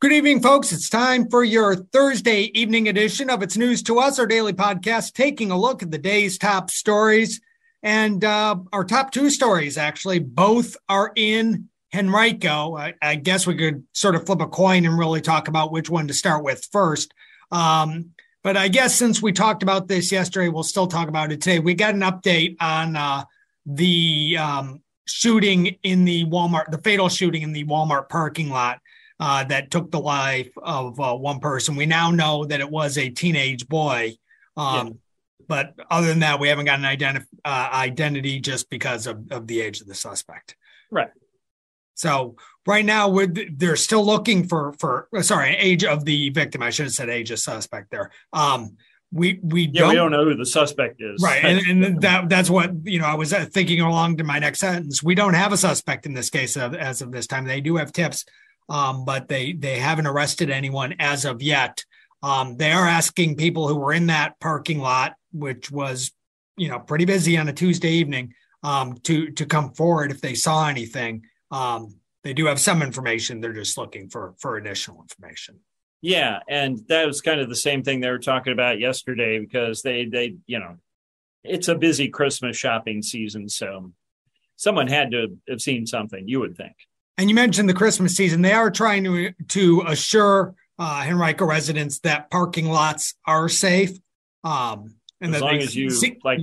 Good evening, folks. It's time for your Thursday evening edition of It's News to Us, our daily podcast, taking a look at the day's top stories. And our top two stories, actually, both are in Henrico. I guess we could sort of flip a coin and really talk about which one to start with first. But I guess since we talked about this yesterday, we'll still talk about it today. We got an update on the shooting in the Walmart, the fatal shooting in the Walmart parking lot. That took the life of one person. We now know that it was a teenage boy. But other than that, we haven't got an identity just because of the age of the suspect. Right. So right now they're still looking for age of the victim. I should have said age of suspect there. We don't know who the suspect is. Right. And that's what, I was thinking along to my next sentence. We don't have a suspect in this case as of this time. They do have tips. But they haven't arrested anyone as of yet. They are asking people who were in that parking lot, which was, pretty busy on a Tuesday evening, to come forward if they saw anything. They do have some information. They're just looking for additional information. Yeah, and that was kind of the same thing they were talking about yesterday, because they it's a busy Christmas shopping season, so someone had to have seen something, you would think. And you mentioned the Christmas season. They are trying to assure Henrico residents that parking lots are safe. And as that long as you seem, like,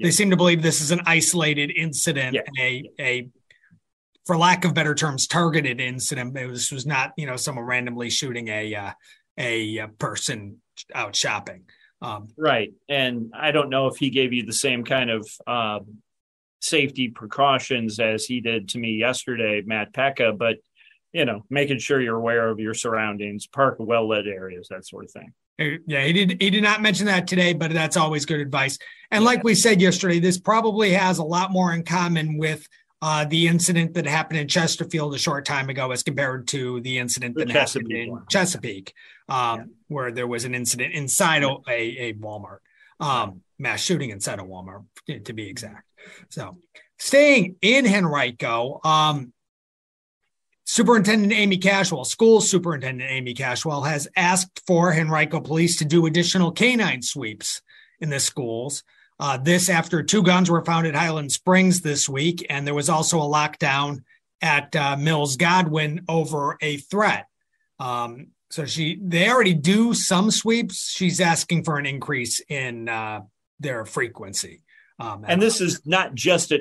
they seem to believe this is an isolated incident, and a, for lack of better terms, targeted incident. This was not, someone randomly shooting a person out shopping. Right. And I don't know if he gave you the same kind of safety precautions as he did to me yesterday, Matt Pekka, but making sure you're aware of your surroundings, park well-lit areas, that sort of thing. Yeah, he did not mention that today, but that's always good advice. And like we said yesterday, this probably has a lot more in common with the incident that happened in Chesterfield a short time ago as compared to the incident that happened in Chesapeake, where there was an incident inside a Walmart, mass shooting inside a Walmart, to be exact. So staying in Henrico, School Superintendent Amy Cashwell has asked for Henrico police to do additional canine sweeps in the schools. This after two guns were found at Highland Springs this week, and there was also a lockdown at Mills Godwin over a threat. So they already do some sweeps. She's asking for an increase in their frequency. And this is not just at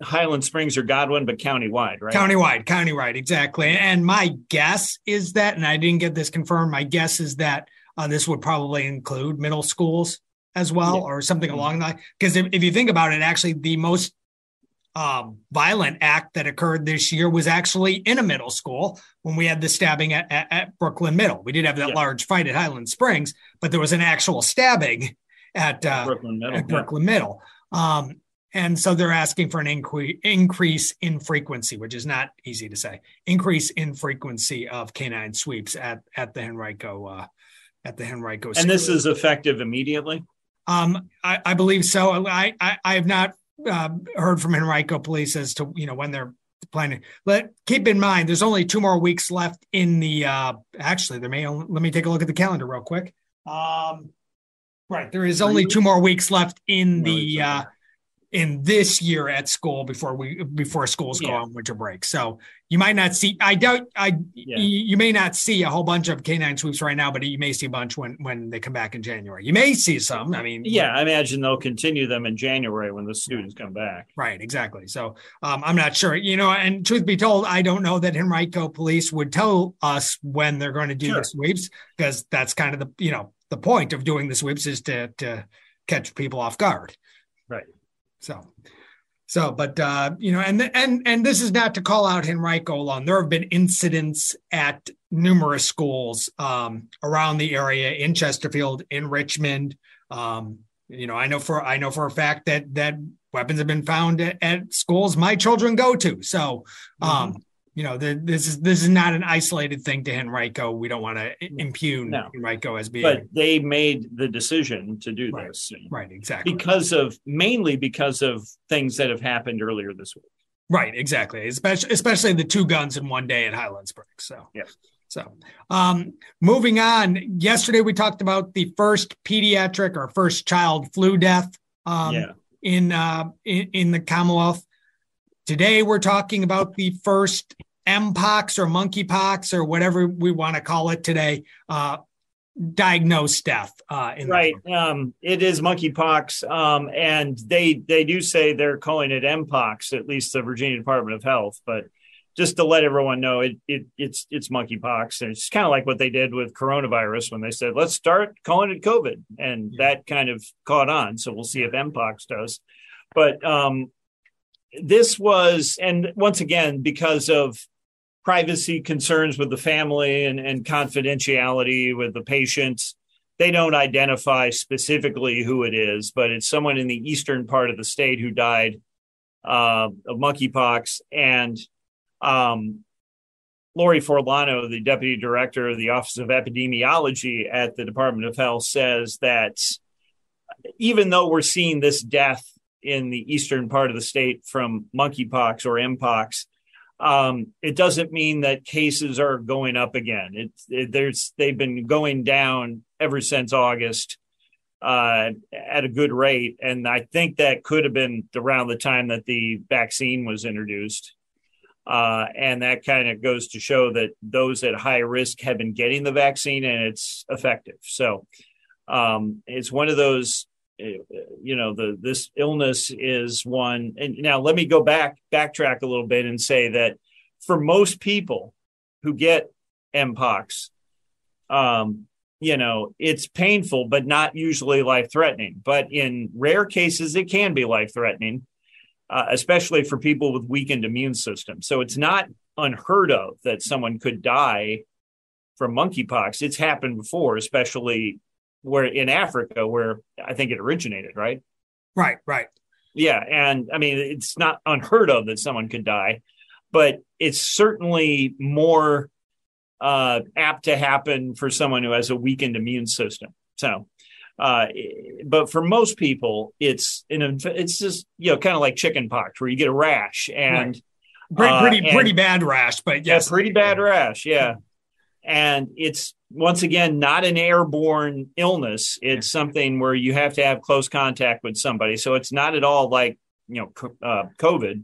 Highland Springs or Godwin, but countywide, right? Countywide, exactly. And my guess is that, and I didn't get this confirmed, my guess is that this would probably include middle schools as well, or something along that. Because if you think about it, actually the most violent act that occurred this year was actually in a middle school when we had the stabbing at Brooklyn Middle. We did have that large fight at Highland Springs, but there was an actual stabbing at Brooklyn Middle. And so they're asking for an increase in frequency, which is not easy to say. Increase in frequency of canine sweeps at the Henrico And school. This is effective immediately. I believe so. I have not heard from Henrico police as to when they're planning. But keep in mind, there's only 2 more weeks left in the. Actually, there may. Let me take a look at the calendar real quick. Right. There is only 2 more weeks left in the in this year at school before schools go on winter break. So you might not see. You may not see a whole bunch of canine sweeps right now, but you may see a bunch when they come back in January. You may see some. I imagine they'll continue them in January when the students come back. Right. Exactly. So I'm not sure. And truth be told, I don't know that Henrico police would tell us when they're going to do the sweeps, because that's kind of the point of doing the sweeps is to catch people off guard. Right. So So, but, you know, and this is not to call out Henrico alone. There have been incidents at numerous schools around the area, in Chesterfield, in Richmond. You know, I know for a fact that weapons have been found at schools my children go to. So, you know, this is not an isolated thing to Henrico. We don't want to impugn Henrico as being. But they made the decision to do this. Right, exactly. Mainly because of things that have happened earlier this week. Right, exactly. Especially the two guns in one day at Highland Springs. So, yeah. So moving on, yesterday we talked about the first pediatric or first child flu death in the Commonwealth. Today we're talking about the first MPOX or monkeypox or whatever we want to call it today, diagnosed death. It is monkeypox, and they do say they're calling it MPOX, at least the Virginia Department of Health, but. Just to let everyone know, it's monkeypox. And it's kind of like what they did with coronavirus when they said, let's start calling it COVID. And that kind of caught on. So we'll see if MPOX does. But this was, and once again, because of privacy concerns with the family and confidentiality with the patients, they don't identify specifically who it is, but it's someone in the eastern part of the state who died of monkeypox. And Lori Forlano, the deputy director of the Office of Epidemiology at the Department of Health, says that even though we're seeing this death in the eastern part of the state from monkeypox or MPOX, it doesn't mean that cases are going up again. They've been going down ever since August at a good rate. And I think that could have been around the time that the vaccine was introduced. And that kind of goes to show that those at high risk have been getting the vaccine and it's effective. So it's one of those, you know, this illness is one. And now let me go backtrack a little bit and say that for most people who get MPOX, you know, it's painful, but not usually life-threatening. But in rare cases, it can be life-threatening. Especially for people with weakened immune systems. So it's not unheard of that someone could die from monkeypox. It's happened before, especially where in Africa, where I think it originated, right? Right. Yeah. And I mean, it's not unheard of that someone could die, but it's certainly more apt to happen for someone who has a weakened immune system. So but for most people, it's just, you know, kind of like chicken pox where you get a rash and pretty bad rash, but yes, pretty bad rash. Yeah. And it's once again, not an airborne illness. It's something where you have to have close contact with somebody. So it's not at all like, you know, COVID.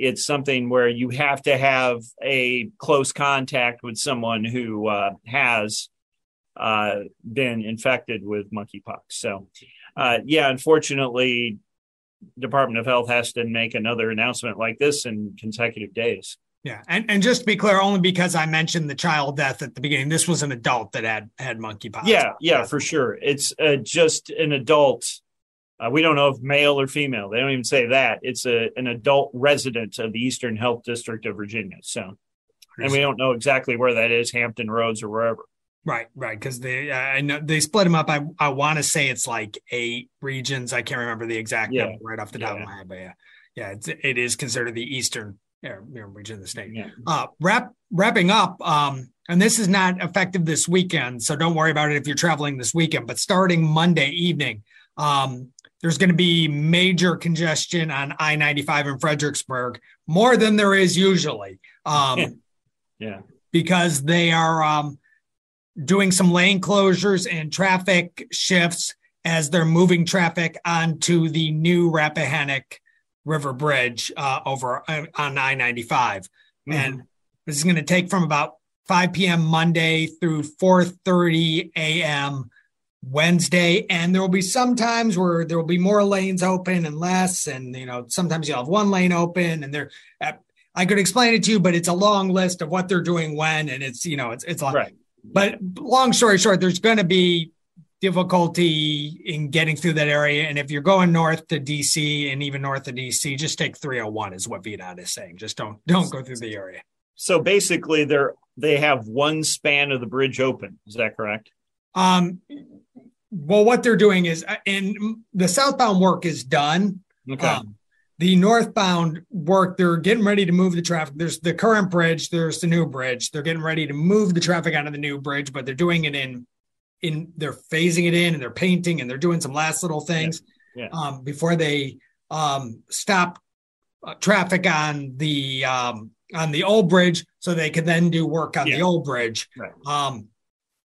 It's something where you have to have a close contact with someone who has been infected with monkeypox. So, unfortunately, Department of Health has to make another announcement like this in consecutive days. Yeah. And just to be clear, only because I mentioned the child death at the beginning, this was an adult that had monkeypox. Yeah, for sure. It's just an adult. We don't know if male or female. They don't even say that. It's an adult resident of the Eastern Health District of Virginia. So, and we don't know exactly where that is, Hampton Roads or wherever. Right. Because I know they split them up. I want to say it's like 8 regions. I can't remember the exact number right off the top of my head, but it is considered the eastern region of the state. Yeah. Wrapping up, and this is not effective this weekend, so don't worry about it if you're traveling this weekend. But starting Monday evening, there's going to be major congestion on I-95 in Fredericksburg, more than there is usually. Because they are. Doing some lane closures and traffic shifts as they're moving traffic onto the new Rappahannock River Bridge over on I-95. Mm-hmm. And this is going to take from about 5 p.m. Monday through 4:30 a.m. Wednesday. And there will be some times where there will be more lanes open and less. And, you know, sometimes you'll have one lane open and they're I could explain it to you, but it's a long list of what they're doing when. And it's a lot. But long story short, there's going to be difficulty in getting through that area. And if you're going north to DC and even north of DC, just take 301 is what VDOT is saying. Just don't go through the area. So basically they have one span of the bridge open. Is that correct? Well, what they're doing is, and the southbound work is done. Okay. The northbound work, they're getting ready to move the traffic. There's the current bridge. There's the new bridge. They're getting ready to move the traffic onto the new bridge, but they're doing it in they're phasing it in, and they're painting, and they're doing some last little things before they stop traffic on the old bridge, so they can then do work on the old bridge. Right.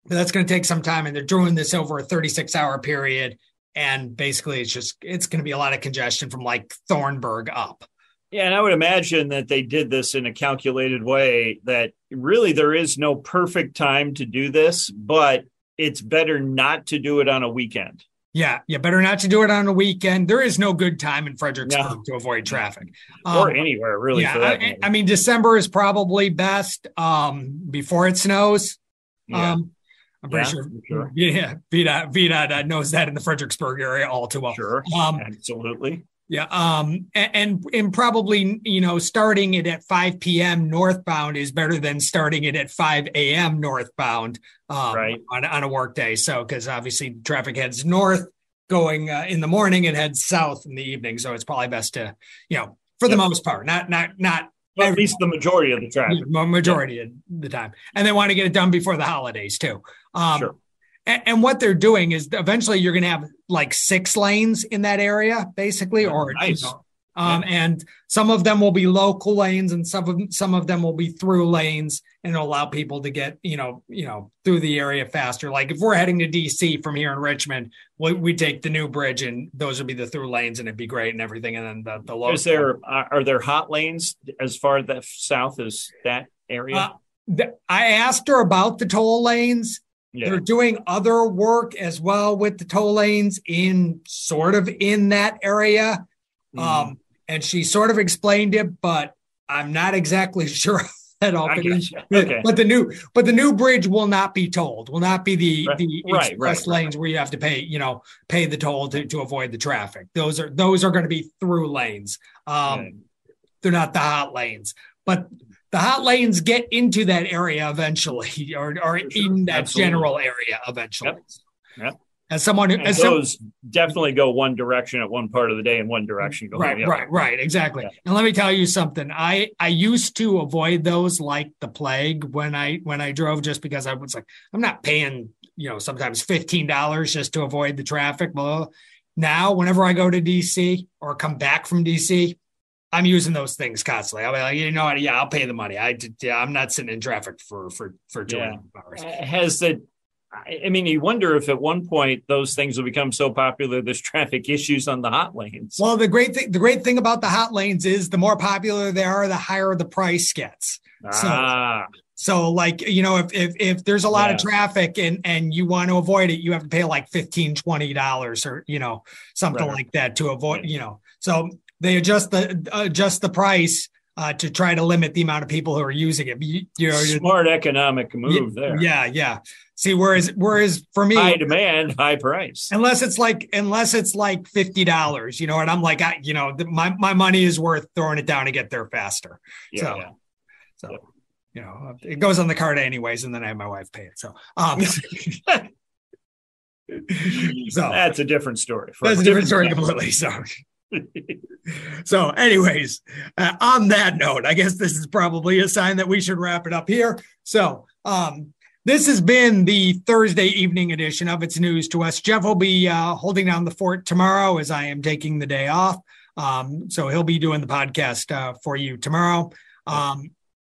That's going to take some time, and they're doing this over a 36-hour period. And basically, it's going to be a lot of congestion from like Thornburg up. Yeah, and I would imagine that they did this in a calculated way, that really there is no perfect time to do this, but it's better not to do it on a weekend. Yeah, better not to do it on a weekend. There is no good time in Fredericksburg to avoid traffic. Or anywhere, really. Yeah, for that I mean, December is probably best before it snows. Yeah. I'm pretty sure. Yeah, VDOT knows that in the Fredericksburg area all too well. Sure, absolutely. Yeah, and probably, you know, starting it at 5 p.m. northbound is better than starting it at 5 a.m. northbound on a work day. So, because obviously traffic heads north going in the morning and heads south in the evening. So it's probably best to, you know, for the most part, not well, at least the majority of the traffic. Majority of the time. And they want to get it done before the holidays, too. And what they're doing is eventually you're going to have like 6 lanes in that area, basically. And some of them will be local lanes, and some of them will be through lanes, and it'll allow people to get, you know, through the area faster. Like if we're heading to D.C. from here in Richmond, we take the new bridge, and those would be the through lanes, and it'd be great and everything. And then the local. Are there hot lanes as far that south as that area? I asked her about the toll lanes. Yeah. They're doing other work as well with the toll lanes in sort of in that area. Mm-hmm. And she sort of explained it, but I'm not exactly sure at all. Okay. But the new bridge will not be tolled, will not be the express lanes where you have to pay the toll to avoid the traffic. Those are going to be through lanes. They're not the hot lanes, but the hot lanes get into that area eventually, or in that general area eventually. Yep. Definitely go one direction at one part of the day and one direction go the other. Right, exactly. Yeah. And let me tell you something. I used to avoid those like the plague when I drove, just because I was like, I'm not paying, you know, sometimes $15 just to avoid the traffic. Well, now whenever I go to DC or come back from DC, I'm using those things constantly. I'll be like, you know what? Yeah, I'll pay the money. I'm not sitting in traffic for 2 hours. I mean, you wonder if at one point those things will become so popular, there's traffic issues on the hot lanes. Well, the great thing about the hot lanes is the more popular they are, the higher the price gets. So like, you know, if there's a lot of traffic and you want to avoid it, you have to pay like $15, $20 or, you know, something like that to avoid, you know, so they adjust the price to try to limit the amount of people who are using it. You know, smart economic move there. Yeah. See, whereas for me, high demand, high price. Unless it's like $50, you know, and I'm like, my money is worth throwing it down to get there faster. You know, it goes on the card anyways, and then I have my wife pay it. So, that's a different story. Completely. Sorry. So anyways, on that note, I guess this is probably a sign that we should wrap it up here. So this has been the Thursday evening edition of It's News to Us. Jeff will be holding down the fort tomorrow, as I am taking the day off. So he'll be doing the podcast for you tomorrow.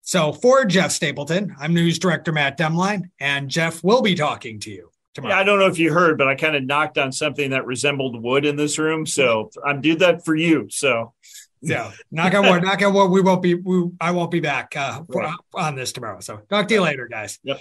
So for Jeff Stapleton, I'm News Director Matt Demline, and Jeff will be talking to you. Yeah, I don't know if you heard, but I kind of knocked on something that resembled wood in this room. So I did that for you. So yeah, knock on wood. I won't be back on this tomorrow. So talk to you later, guys. Yep.